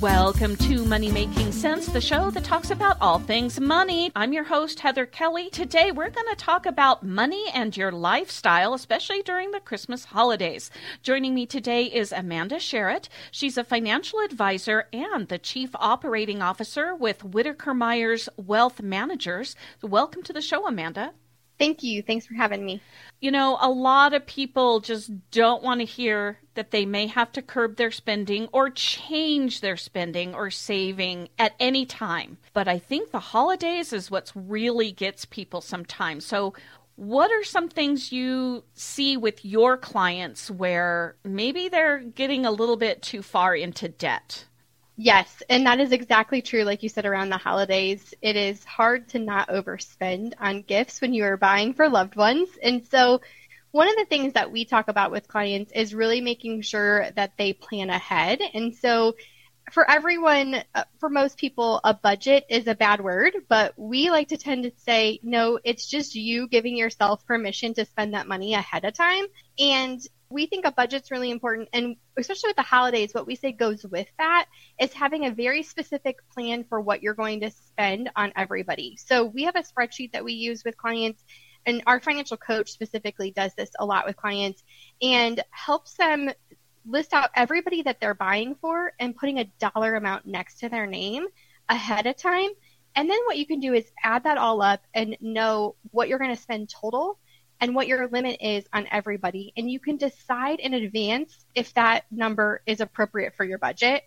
Welcome to Money Making Sense, the show that talks about all things money. I'm your host, Heather Kelly. Today, we're going to talk about money and your lifestyle, especially during the Christmas holidays. Joining me today is Amanda Sharratt. She's a financial advisor and the chief operating officer with Whitaker Myers Wealth Managers. Welcome to the show, Amanda. Thank you. Thanks for having me. You know, a lot of people just don't want to hear that they may have to curb their spending or change their spending or saving at any time. But I think the holidays is what really gets people sometimes. So what are some things you see with your clients where maybe they're getting a little bit too far into debt? Yes, and that is exactly true. Like you said, around the holidays, it is hard to not overspend on gifts when you are buying for loved ones. And so one of the things that we talk about with clients is really making sure that they plan ahead. And so for everyone, for most people, a budget is a bad word, but we like to tend to say, no, it's just you giving yourself permission to spend that money ahead of time. And we think a budget's really important, and especially with the holidays, what we say goes with that is having a very specific plan for what you're going to spend on everybody. So we have a spreadsheet that we use with clients, and our financial coach specifically does this a lot with clients and helps them list out everybody that they're buying for and putting a dollar amount next to their name ahead of time. And then what you can do is add that all up and know what you're going to spend total and what your limit is on everybody. And you can decide in advance if that number is appropriate for your budget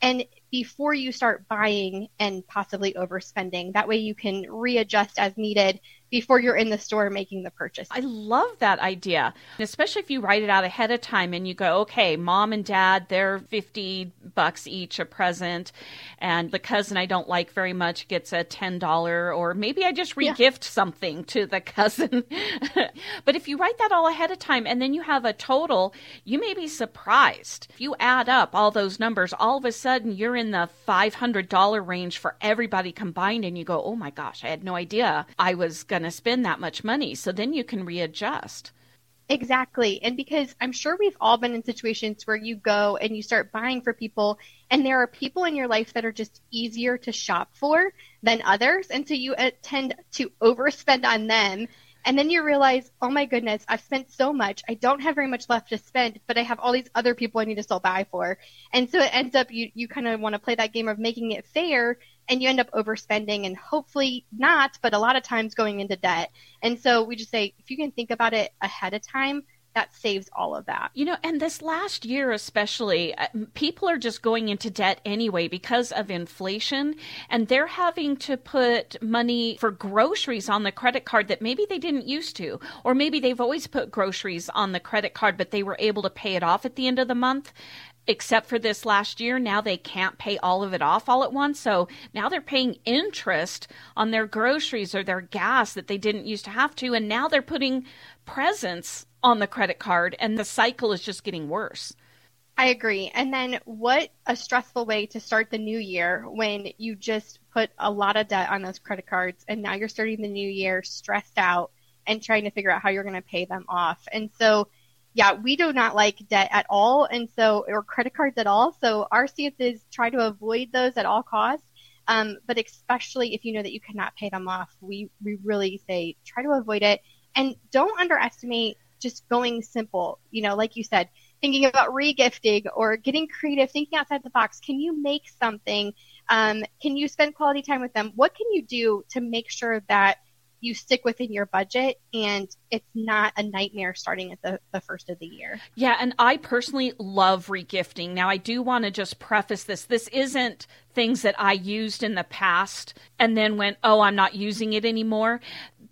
and before you start buying and possibly overspending. That way you can readjust as needed before you're in the store making the purchase. I love that idea, especially if you write it out ahead of time and you go, okay, mom and dad, they're $50 each a present, and the cousin I don't like very much gets a $10, or maybe I just regift something to the cousin. But if you write that all ahead of time and then you have a total, you may be surprised. If you add up all those numbers, all of a sudden you're in the $500 range for everybody combined, and you go, oh my gosh, I had no idea I was going to spend that much money. So then you can readjust. Exactly. And because I'm sure we've all been in situations where you go and you start buying for people, and there are people in your life that are just easier to shop for than others. And so you tend to overspend on them. And then you realize, oh my goodness, I've spent so much. I don't have very much left to spend, but I have all these other people I need to still buy for. And so it ends up, you kind of want to play that game of making it fair, and you end up overspending and hopefully not, but a lot of times going into debt. And so we just say, if you can think about it ahead of time, that saves all of that. You know, and this last year especially, people are just going into debt anyway because of inflation, and they're having to put money for groceries on the credit card that maybe they didn't used to, or maybe they've always put groceries on the credit card, but they were able to pay it off at the end of the month. Except for this last year, now they can't pay all of it off all at once. So now they're paying interest on their groceries or their gas that they didn't used to have to. And now they're putting presents on the credit card, and the cycle is just getting worse. I agree. And then what a stressful way to start the new year when you just put a lot of debt on those credit cards, and now you're starting the new year stressed out and trying to figure out how you're going to pay them off. And so yeah, we do not like debt at all, and so, or credit cards at all. So our stance is try to avoid those at all costs. But especially if you know that you cannot pay them off, we really say try to avoid it. And don't underestimate just going simple. You know, like you said, thinking about regifting or getting creative, thinking outside the box. Can you make something? Can you spend quality time with them? What can you do to make sure that you stick within your budget and it's not a nightmare starting at the first of the year? Yeah, and I personally love regifting. Now, I do want to just preface this. This isn't things that I used in the past and then went, oh, I'm not using it anymore.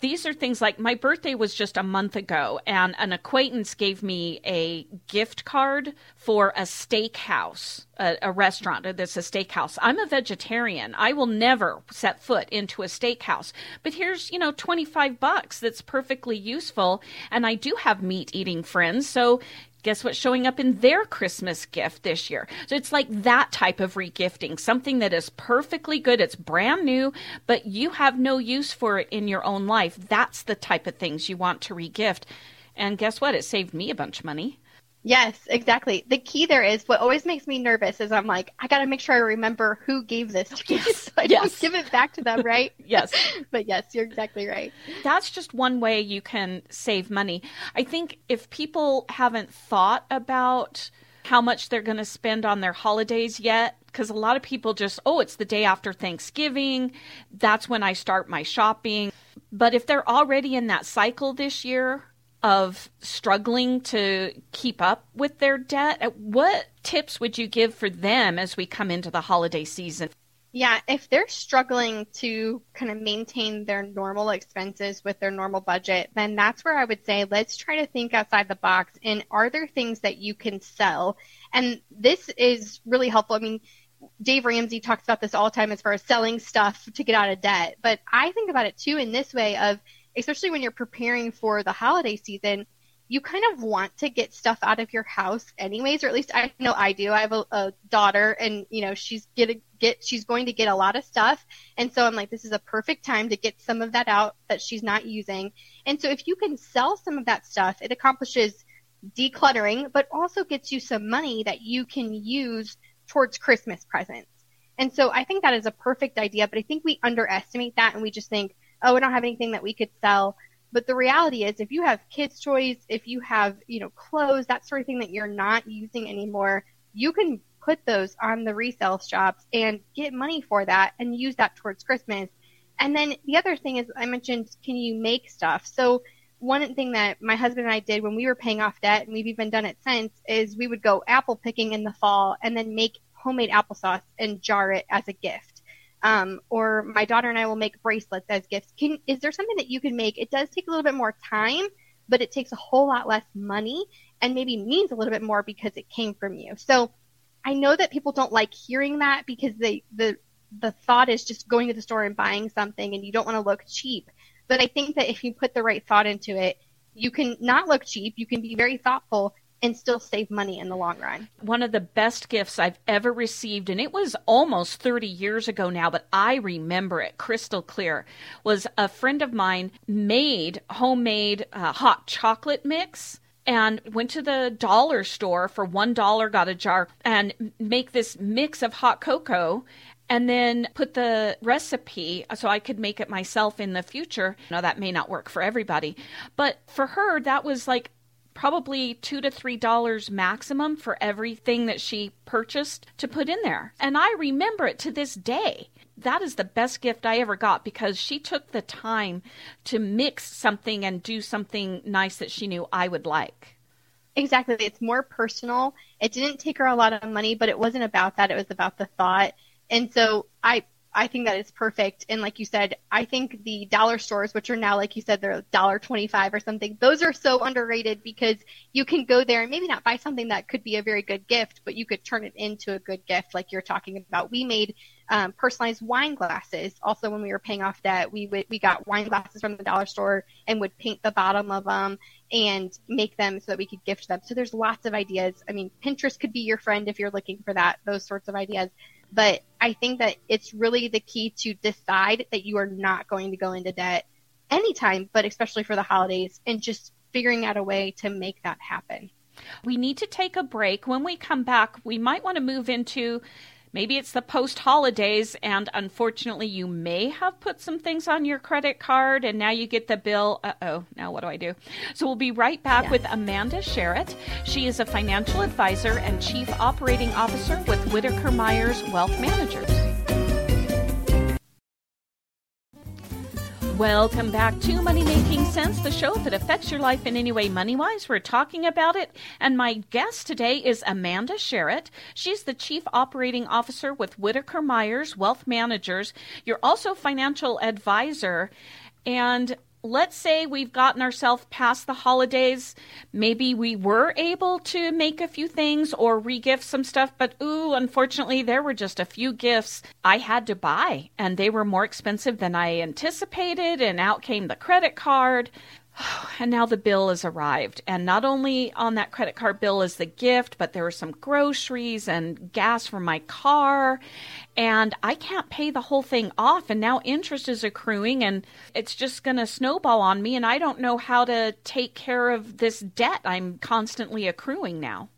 These are things like my birthday was just a month ago, and an acquaintance gave me a gift card for a steakhouse, a restaurant that's a steakhouse. I'm a vegetarian. I will never set foot into a steakhouse. But here's, you know, $25 that's perfectly useful. And I do have meat eating friends. So guess what's showing up in their Christmas gift this year? So it's like that type of regifting, something that is perfectly good. It's brand new, but you have no use for it in your own life. That's the type of things you want to regift. And guess what? It saved me a bunch of money. Yes, exactly. The key there is what always makes me nervous is I'm like, I got to make sure I remember who gave this to me. Yes. So I don't give it back to them, right? Yes. But yes, you're exactly right. That's just one way you can save money. I think if people haven't thought about how much they're going to spend on their holidays yet, because a lot of people just, oh, it's the day after Thanksgiving. That's when I start my shopping. But if they're already in that cycle this year of struggling to keep up with their debt, what tips would you give for them as we come into the holiday season? Yeah, if they're struggling to kind of maintain their normal expenses with their normal budget, then that's where I would say, let's try to think outside the box. And are there things that you can sell? And this is really helpful. I mean, Dave Ramsey talks about this all the time as far as selling stuff to get out of debt. But I think about it too in this way of, especially when you're preparing for the holiday season, you kind of want to get stuff out of your house anyways, or at least I know I do. I have a daughter and, you know, she's going to get a lot of stuff. And so I'm like, this is a perfect time to get some of that out that she's not using. And so if you can sell some of that stuff, it accomplishes decluttering, but also gets you some money that you can use towards Christmas presents. And so I think that is a perfect idea, but I think we underestimate that and we just think, oh, we don't have anything that we could sell. But the reality is if you have kids' toys, if you have, you know, clothes, that sort of thing that you're not using anymore, you can put those on the resale shops and get money for that and use that towards Christmas. And then the other thing is I mentioned, can you make stuff? So one thing that my husband and I did when we were paying off debt, and we've even done it since, is we would go apple picking in the fall and then make homemade applesauce and jar it as a gift. Or my daughter and I will make bracelets as gifts. Is there something that you can make? It does take a little bit more time, but it takes a whole lot less money and maybe means a little bit more because it came from you. So I know that people don't like hearing that because the thought is just going to the store and buying something and you don't want to look cheap. But I think that if you put the right thought into it, you can not look cheap. You can be very thoughtful and still save money in the long run. One of the best gifts I've ever received, and it was almost 30 years ago now, but I remember it crystal clear, was a friend of mine made homemade hot chocolate mix and went to the dollar store for $1, got a jar, and make this mix of hot cocoa and then put the recipe so I could make it myself in the future. Now, that may not work for everybody, but for her, that was like probably $2 to $3 maximum for everything that she purchased to put in there. And I remember it to this day. That is the best gift I ever got because she took the time to mix something and do something nice that she knew I would like. Exactly. It's more personal. It didn't take her a lot of money, but it wasn't about that. It was about the thought. And so I think that is perfect. And like you said, I think the dollar stores, which are now, like you said, they're $1.25 or something. Those are so underrated because you can go there and maybe not buy something that could be a very good gift, but you could turn it into a good gift like you're talking about. We made personalized wine glasses. Also, when we were paying off debt, we got wine glasses from the dollar store and would paint the bottom of them and make them so that we could gift them. So there's lots of ideas. I mean, Pinterest could be your friend if you're looking for that, those sorts of ideas. But I think that it's really the key to decide that you are not going to go into debt anytime, but especially for the holidays, and just figuring out a way to make that happen. We need to take a break. When we come back, we might want to move into maybe it's the post-holidays, and unfortunately, you may have put some things on your credit card, and now you get the bill. Uh-oh, now what do I do? So we'll be right back with Amanda Sharratt. She is a financial advisor and chief operating officer with Whitaker Myers Wealth Managers. Welcome back to Money Making Sense, the show that affects your life in any way money-wise. We're talking about it, and my guest today is Amanda Sharratt. She's the Chief Operating Officer with Whitaker Myers Wealth Managers. You're also financial advisor, and let's say we've gotten ourselves past the holidays. Maybe we were able to make a few things or regift some stuff, but unfortunately, there were just a few gifts I had to buy, and they were more expensive than I anticipated, and out came the credit card. And now the bill has arrived. And not only on that credit card bill is the gift, but there were some groceries and gas for my car. And I can't pay the whole thing off. And now interest is accruing and it's just going to snowball on me. And I don't know how to take care of this debt I'm constantly accruing now.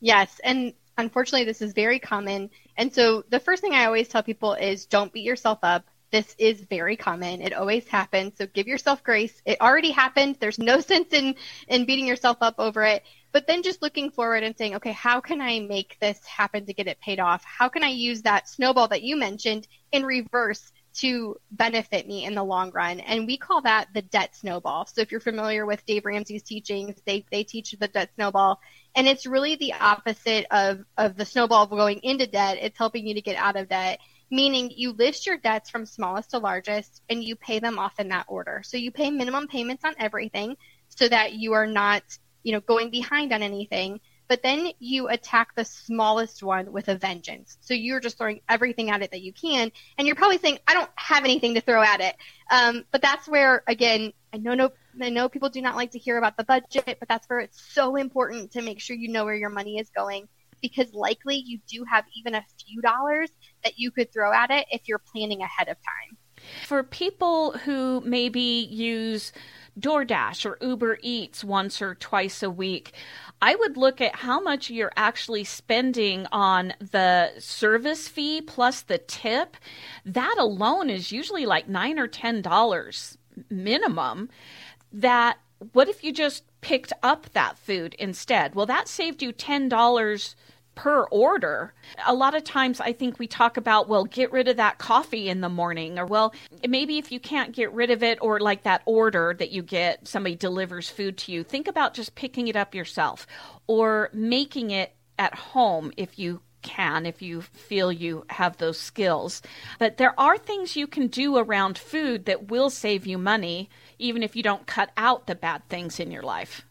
Yes. And unfortunately, this is very common. And so the first thing I always tell people is don't beat yourself up. This is very common. It always happens. So give yourself grace. It already happened. There's no sense in beating yourself up over it. But then just looking forward and saying, okay, how can I make this happen to get it paid off? How can I use that snowball that you mentioned in reverse to benefit me in the long run? And we call that the debt snowball. So if you're familiar with Dave Ramsey's teachings, they teach the debt snowball. And it's really the opposite of the snowball going into debt. It's helping you to get out of debt. Meaning you list your debts from smallest to largest and you pay them off in that order. So you pay minimum payments on everything so that you are not, going behind on anything. But then you attack the smallest one with a vengeance. So you're just throwing everything at it that you can. And you're probably saying, I don't have anything to throw at it. But that's where, again, I know people do not like to hear about the budget, but that's where it's so important to make sure you know where your money is going. Because likely you do have even a few dollars that you could throw at it if you're planning ahead of time. For people who maybe use DoorDash or Uber Eats once or twice a week, I would look at how much you're actually spending on the service fee plus the tip. That alone is usually like $9 or $10 minimum. That what if you just picked up that food instead? Well, that saved you $10 per order. A lot of times I think we talk about, well, get rid of that coffee in the morning, or well, maybe if you can't get rid of it, or like that order that you get, somebody delivers food to you, think about just picking it up yourself or making it at home if you can, if you feel you have those skills. But there are things you can do around food that will save you money, even if you don't cut out the bad things in your life.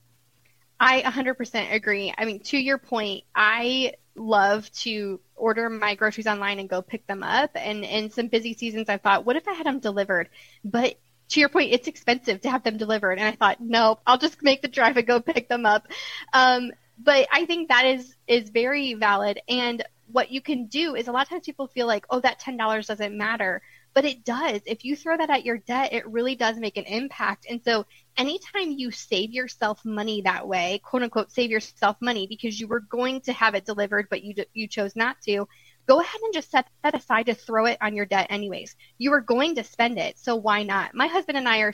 I 100% agree. I mean, to your point, I love to order my groceries online and go pick them up. And in some busy seasons, I thought, what if I had them delivered? But to your point, it's expensive to have them delivered. And I thought, nope, I'll just make the drive and go pick them up. But I think that is very valid. And what you can do is a lot of times people feel like, oh, that $10 doesn't matter. But it does. If you throw that at your debt, it really does make an impact. And so anytime you save yourself money that way, quote unquote, save yourself money because you were going to have it delivered, but you chose not to, go ahead and just set that aside to throw it on your debt anyways. You are going to spend it. So why not? My husband and I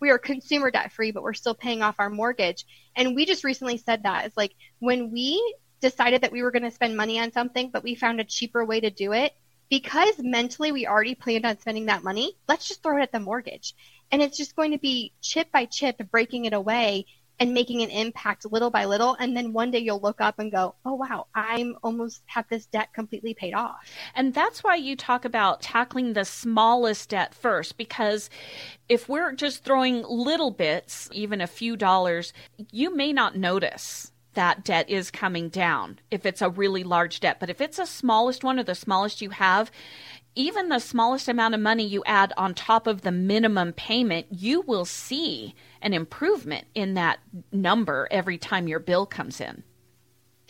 we are consumer debt free, but we're still paying off our mortgage. And we just recently said that. It's like when we decided that we were going to spend money on something, but we found a cheaper way to do it, because mentally we already planned on spending that money, let's just throw it at the mortgage. And it's just going to be chip by chip, breaking it away and making an impact little by little. And then one day you'll look up and go, oh, wow, I'm almost have this debt completely paid off. And that's why you talk about tackling the smallest debt first, because if we're just throwing little bits, even a few dollars, you may not notice that debt is coming down if it's a really large debt. But if it's a smallest one or the smallest you have, even the smallest amount of money you add on top of the minimum payment, you will see an improvement in that number every time your bill comes in.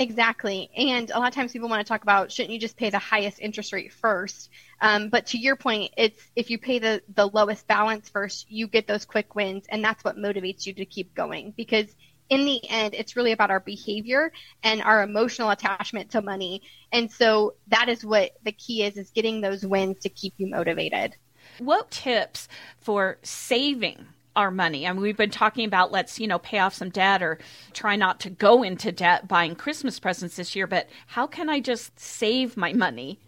Exactly. And a lot of times people want to talk about, shouldn't you just pay the highest interest rate first? But to your point, it's if you pay the lowest balance first, you get those quick wins. And that's what motivates you to keep going, because in the end, it's really about our behavior and our emotional attachment to money. And so that is what the key is getting those wins to keep you motivated. What tips for saving our money? I mean, we've been talking about let's, pay off some debt or try not to go into debt buying Christmas presents this year, but how can I just save my money?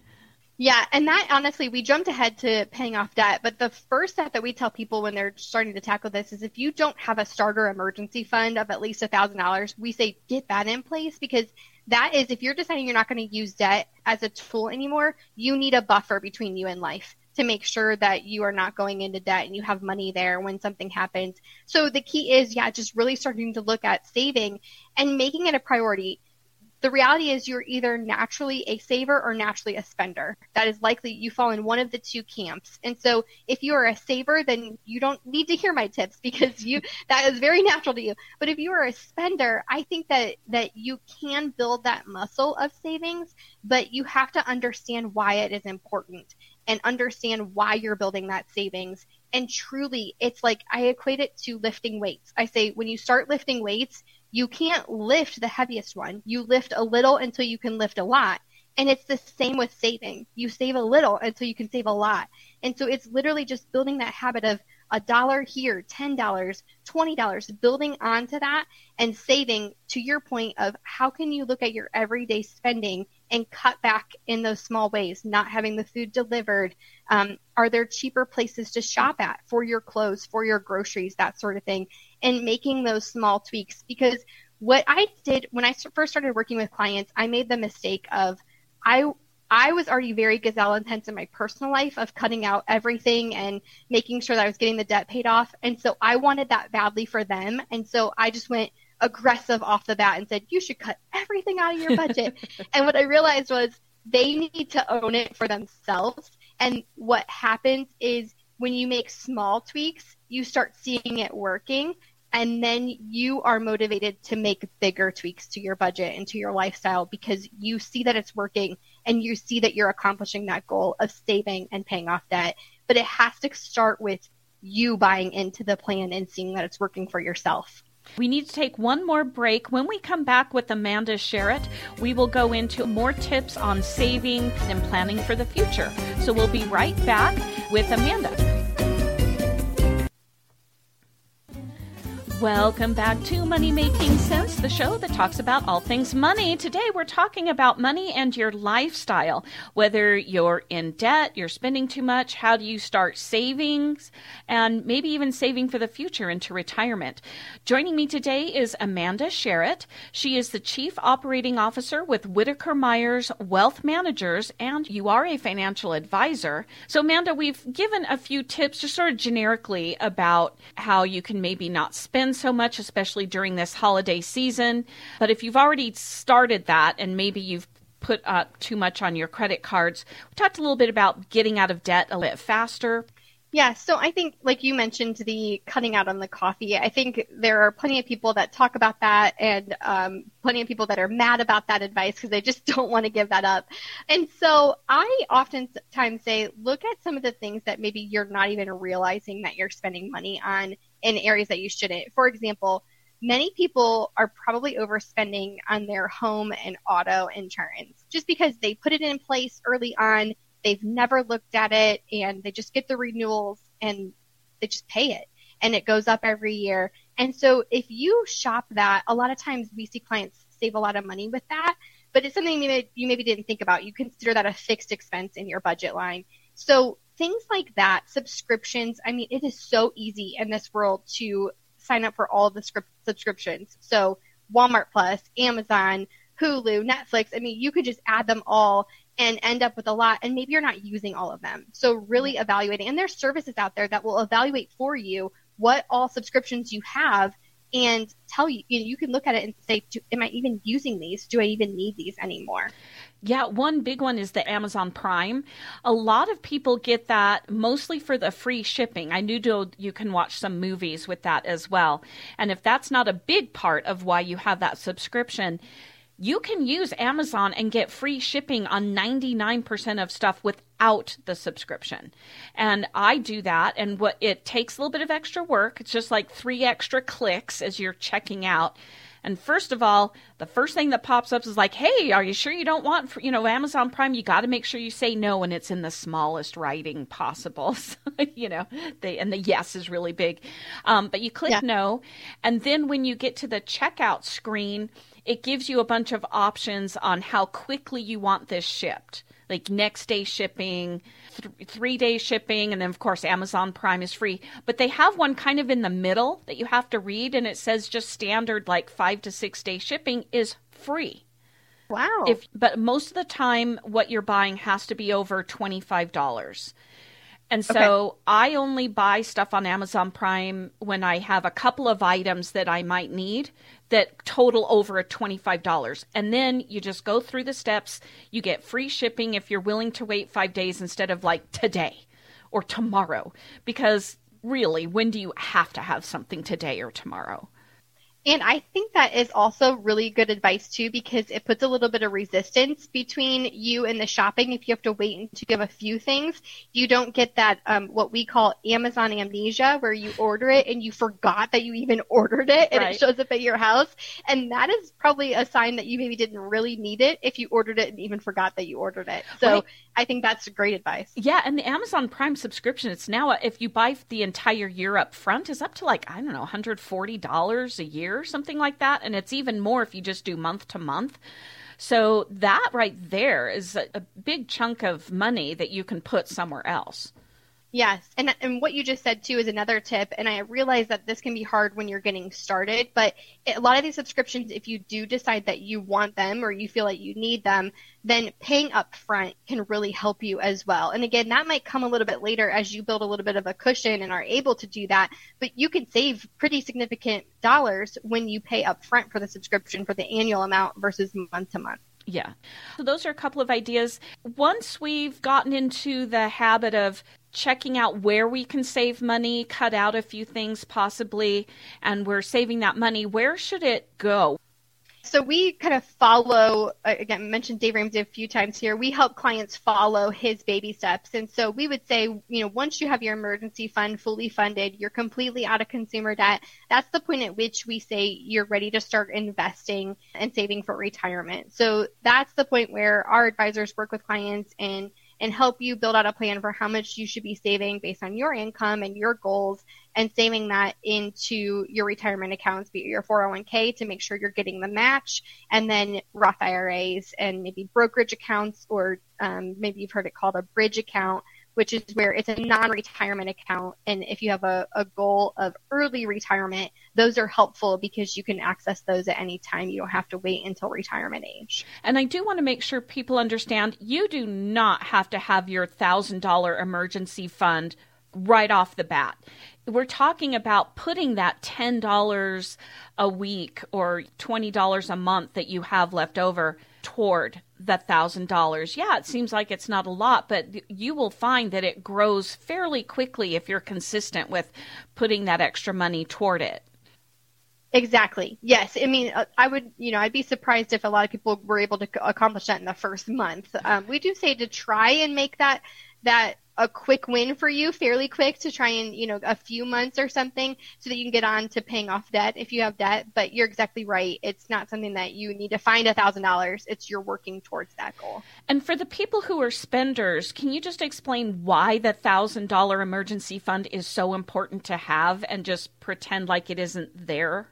Yeah. And that honestly, we jumped ahead to paying off debt. But the first step that we tell people when they're starting to tackle this is if you don't have a starter emergency fund of at least $1,000, we say get that in place, because that is if you're deciding you're not going to use debt as a tool anymore, you need a buffer between you and life to make sure that you are not going into debt and you have money there when something happens. So the key is, just really starting to look at saving and making it a priority. The reality is you're either naturally a saver or naturally a spender. That is likely you fall in one of the two camps. And so if you are a saver, then you don't need to hear my tips because you that is very natural to you. But if you are a spender, I think that you can build that muscle of savings, but you have to understand why it is important and understand why you're building that savings. And truly, it's like I equate it to lifting weights. I say when you start lifting weights, you can't lift the heaviest one. You lift a little until you can lift a lot. And it's the same with saving. You save a little until you can save a lot. And so it's literally just building that habit of $1 here, $10, $20, building onto that and saving to your point of how can you look at your everyday spending and cut back in those small ways, not having the food delivered. Are there cheaper places to shop at for your clothes, for your groceries, that sort of thing, and making those small tweaks? Because what I did when I first started working with clients, I made the mistake of I was already very gazelle intense in my personal life of cutting out everything and making sure that I was getting the debt paid off. And so I wanted that badly for them. And so I just went aggressive off the bat and said, you should cut everything out of your budget. And what I realized was they need to own it for themselves. And what happens is when you make small tweaks, you start seeing it working. And then you are motivated to make bigger tweaks to your budget and to your lifestyle because you see that it's working and you see that you're accomplishing that goal of saving and paying off debt. But it has to start with you buying into the plan and seeing that it's working for yourself. We need to take one more break. When we come back with Amanda Sharratt, we will go into more tips on saving and planning for the future. So we'll be right back with Amanda. Welcome back to Money Making Sense, the show that talks about all things money. Today, we're talking about money and your lifestyle, whether you're in debt, you're spending too much, how do you start savings, and maybe even saving for the future into retirement. Joining me today is Amanda Sharratt. She is the Chief Operating Officer with Whitaker Myers Wealth Managers, and you are a financial advisor. So, Amanda, we've given a few tips just sort of generically about how you can maybe not spend so much, especially during this holiday season. But if you've already started that and maybe you've put up too much on your credit cards, we talked a little bit about getting out of debt a little faster. Yeah. So I think, like you mentioned, the cutting out on the coffee, I think there are plenty of people that talk about that and plenty of people that are mad about that advice because they just don't want to give that up. And so I oftentimes say, look at some of the things that maybe you're not even realizing that you're spending money on in areas that you shouldn't. For example, many people are probably overspending on their home and auto insurance just because they put it in place early on. They've never looked at it and they just get the renewals and they just pay it and it goes up every year. And so if you shop that, a lot of times we see clients save a lot of money with that, but it's something you maybe didn't think about. You consider that a fixed expense in your budget line. So things like that, subscriptions. I mean, it is so easy in this world to sign up for all the subscriptions. So Walmart Plus, Amazon, Hulu, Netflix. I mean, you could just add them all and end up with a lot, and maybe you're not using all of them. So really evaluating. And there's services out there that will evaluate for you what all subscriptions you have and tell you, you know, you can look at it and say, am I even using these? Do I even need these anymore? Yeah, one big one is the Amazon Prime. A lot of people get that mostly for the free shipping. I know you can watch some movies with that as well. And if that's not a big part of why you have that subscription, you can use Amazon and get free shipping on 99% of stuff without the subscription. And I do that. And what it takes a little bit of extra work. It's just like 3 extra clicks as you're checking out. And first of all, the first thing that pops up is like, hey, are you sure you don't want, Amazon Prime? You got to make sure you say no, and it's in the smallest writing possible. So, the yes is really big. But you click no. And then when you get to the checkout screen, it gives you a bunch of options on how quickly you want this shipped. Like next day shipping, 3-day shipping, and then of course Amazon Prime is free. But they have one kind of in the middle that you have to read, and it says just standard like 5 to 6-day shipping is free. Wow. But most of the time what you're buying has to be over $25. And so okay. I only buy stuff on Amazon Prime when I have a couple of items that I might need that total over $25. And then you just go through the steps. You get free shipping if you're willing to wait 5 days instead of like today or tomorrow. Because really, when do you have to have something today or tomorrow? And I think that is also really good advice, too, because it puts a little bit of resistance between you and the shopping. If you have to wait to give a few things, you don't get that what we call Amazon amnesia, where you order it and you forgot that you even ordered it and it shows up at your house. And that is probably a sign that you maybe didn't really need it if you ordered it and even forgot that you ordered it. So I think that's great advice. Yeah. And the Amazon Prime subscription, it's now, if you buy the entire year up front, is up to like, I don't know, $140 a year. Or something like that. And it's even more if you just do month to month. So that right there is a big chunk of money that you can put somewhere else. Yes. And what you just said, too, is another tip. And I realize that this can be hard when you're getting started. But a lot of these subscriptions, if you do decide that you want them or you feel like you need them, then paying up front can really help you as well. And again, that might come a little bit later as you build a little bit of a cushion and are able to do that. But you can save pretty significant dollars when you pay up front for the subscription for the annual amount versus month to month. Yeah. So those are a couple of ideas. Once we've gotten into the habit of checking out where we can save money, cut out a few things possibly, and we're saving that money, where should it go? So we kind of follow, again, I mentioned Dave Ramsey a few times here. We help clients follow his baby steps. And so we would say, you know, once you have your emergency fund fully funded, you're completely out of consumer debt. That's the point at which we say you're ready to start investing and saving for retirement. So that's the point where our advisors work with clients and help you build out a plan for how much you should be saving based on your income and your goals, and saving that into your retirement accounts, be it your 401k to make sure you're getting the match, and then Roth IRAs and maybe brokerage accounts, or maybe you've heard it called a bridge account, which is where it's a non-retirement account. And if you have a goal of early retirement, those are helpful because you can access those at any time. You don't have to wait until retirement age. And I do want to make sure people understand you do not have to have your $1,000 emergency fund right off the bat. We're talking about putting that $10 a week or $20 a month that you have left over toward the $1,000. Yeah, it seems like it's not a lot, but you will find that it grows fairly quickly if you're consistent with putting that extra money toward it. Exactly. Yes. I mean, I'd be surprised if a lot of people were able to accomplish that in the first month. We do say to try and make that a quick win for you, fairly quick, to try and, a few months or something so that you can get on to paying off debt if you have debt. But you're exactly right. It's not something that you need to find $1,000. It's you're working towards that goal. And for the people who are spenders, can you just explain why the $1,000 emergency fund is so important to have and just pretend like it isn't there?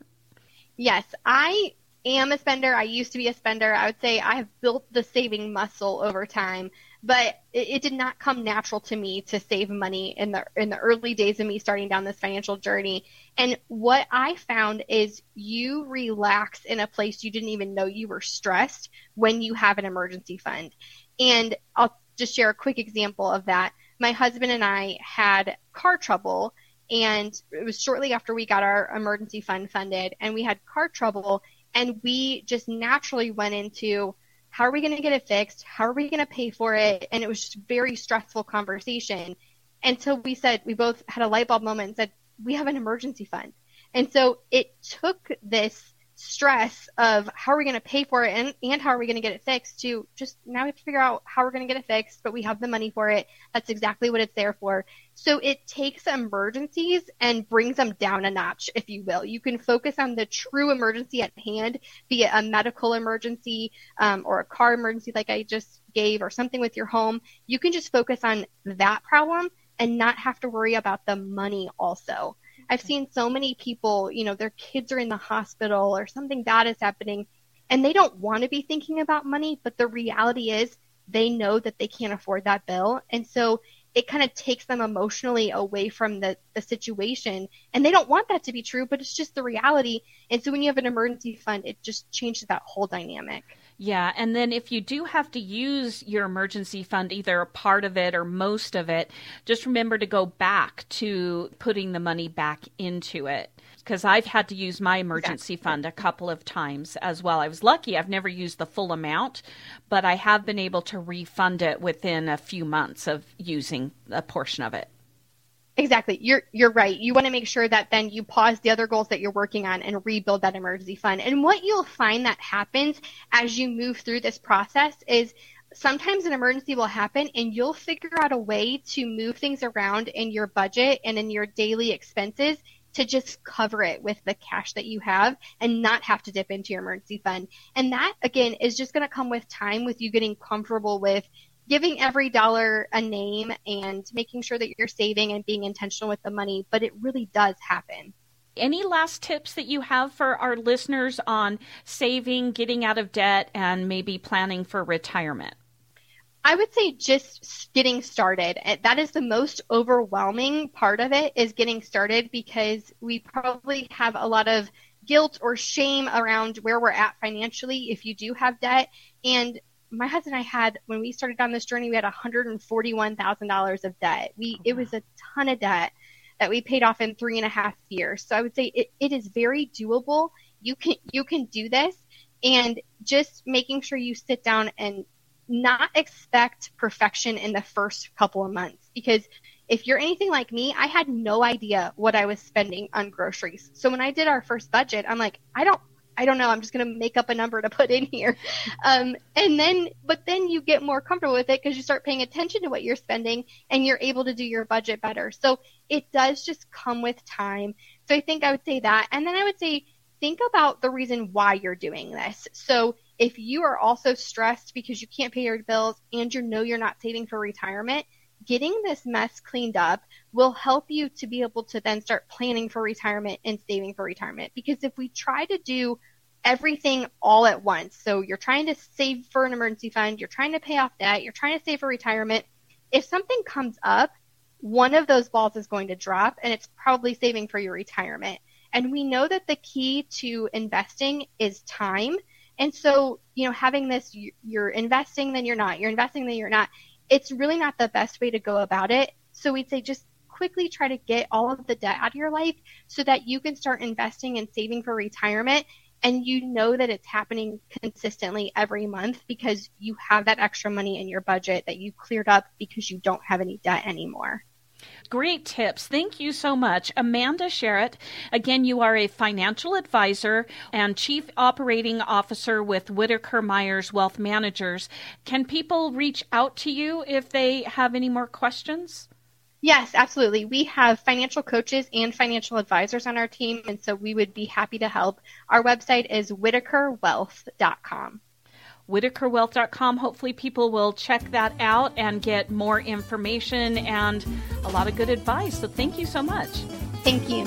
Yes, I am a spender. I used to be a spender. I would say I have built the saving muscle over time, but it did not come natural to me to save money in the early days of me starting down this financial journey. And what I found is you relax in a place you didn't even know you were stressed when you have an emergency fund. And I'll just share a quick example of that. My husband and I had car trouble, and it was shortly after we got our emergency fund funded, and we had car trouble. And we just naturally went into, how are we going to get it fixed? How are we going to pay for it? And it was just a very stressful conversation until we said, we both had a light bulb moment and said, we have an emergency fund. And so it took this stress of how are we going to pay for it and how are we going to get it fixed to just now we have to figure out how we're going to get it fixed, but we have the money for it. That's exactly what it's there for. So it takes emergencies and brings them down a notch, if you will. You can focus on the true emergency at hand, be it a medical emergency or a car emergency like I just gave, or something with your home. You can just focus on that problem and not have to worry about the money also. I've seen so many people, their kids are in the hospital or something bad is happening, and they don't want to be thinking about money, but the reality is they know that they can't afford that bill. And so it kind of takes them emotionally away from the situation, and they don't want that to be true, but it's just the reality. And so when you have an emergency fund, it just changes that whole dynamic. Yeah. And then if you do have to use your emergency fund, either a part of it or most of it, just remember to go back to putting the money back into it. because I've had to use my emergency fund a couple of times as well. I was lucky. I've never used the full amount, but I have been able to refund it within a few months of using a portion of it. Exactly. You're right. You want to make sure that then you pause the other goals that you're working on and rebuild that emergency fund. And what you'll find that happens as you move through this process is sometimes an emergency will happen and you'll figure out a way to move things around in your budget and in your daily expenses to just cover it with the cash that you have and not have to dip into your emergency fund. And that, again, is just going to come with time, with you getting comfortable with giving every dollar a name and making sure that you're saving and being intentional with the money, but it really does happen. Any last tips that you have for our listeners on saving, getting out of debt, and maybe planning for retirement? I would say just getting started. That is the most overwhelming part of it, is getting started, because we probably have a lot of guilt or shame around where we're at financially if you do have debt. And my husband and I had, when we started on this journey, we had $141,000 of debt. It was a ton of debt that we paid off in 3.5 years. So I would say it is very doable. You can do this, and just making sure you sit down and not expect perfection in the first couple of months, because if you're anything like me, I had no idea what I was spending on groceries. So when I did our first budget, I'm like, I don't know. I'm just going to make up a number to put in here. But then you get more comfortable with it because you start paying attention to what you're spending and you're able to do your budget better. So it does just come with time. So I think I would say that. And then I would say, think about the reason why you're doing this. So if you are also stressed because you can't pay your bills and you know you're not saving for retirement, getting this mess cleaned up will help you to be able to then start planning for retirement and saving for retirement. Because if we try to do everything all at once, so you're trying to save for an emergency fund, you're trying to pay off debt, you're trying to save for retirement, if something comes up, one of those balls is going to drop, and it's probably saving for your retirement. And we know that the key to investing is time. And so, having this, you're investing, then you're not. It's really not the best way to go about it. So we'd say just quickly try to get all of the debt out of your life so that you can start investing and saving for retirement. And you know that it's happening consistently every month because you have that extra money in your budget that you cleared up because you don't have any debt anymore. Great tips. Thank you so much, Amanda Sharratt. Again, you are a financial advisor and chief operating officer with Whitaker Myers Wealth Managers. Can people reach out to you if they have any more questions? Yes, absolutely. We have financial coaches and financial advisors on our team, and so we would be happy to help. Our website is whitakerwealth.com. WhitakerWealth.com. Hopefully people will check that out and get more information and a lot of good advice. So thank you so much. Thank you.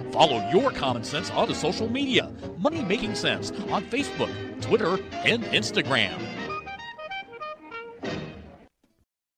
Follow Your Common Sense onto social media, Money Making Sense on Facebook, Twitter, and Instagram.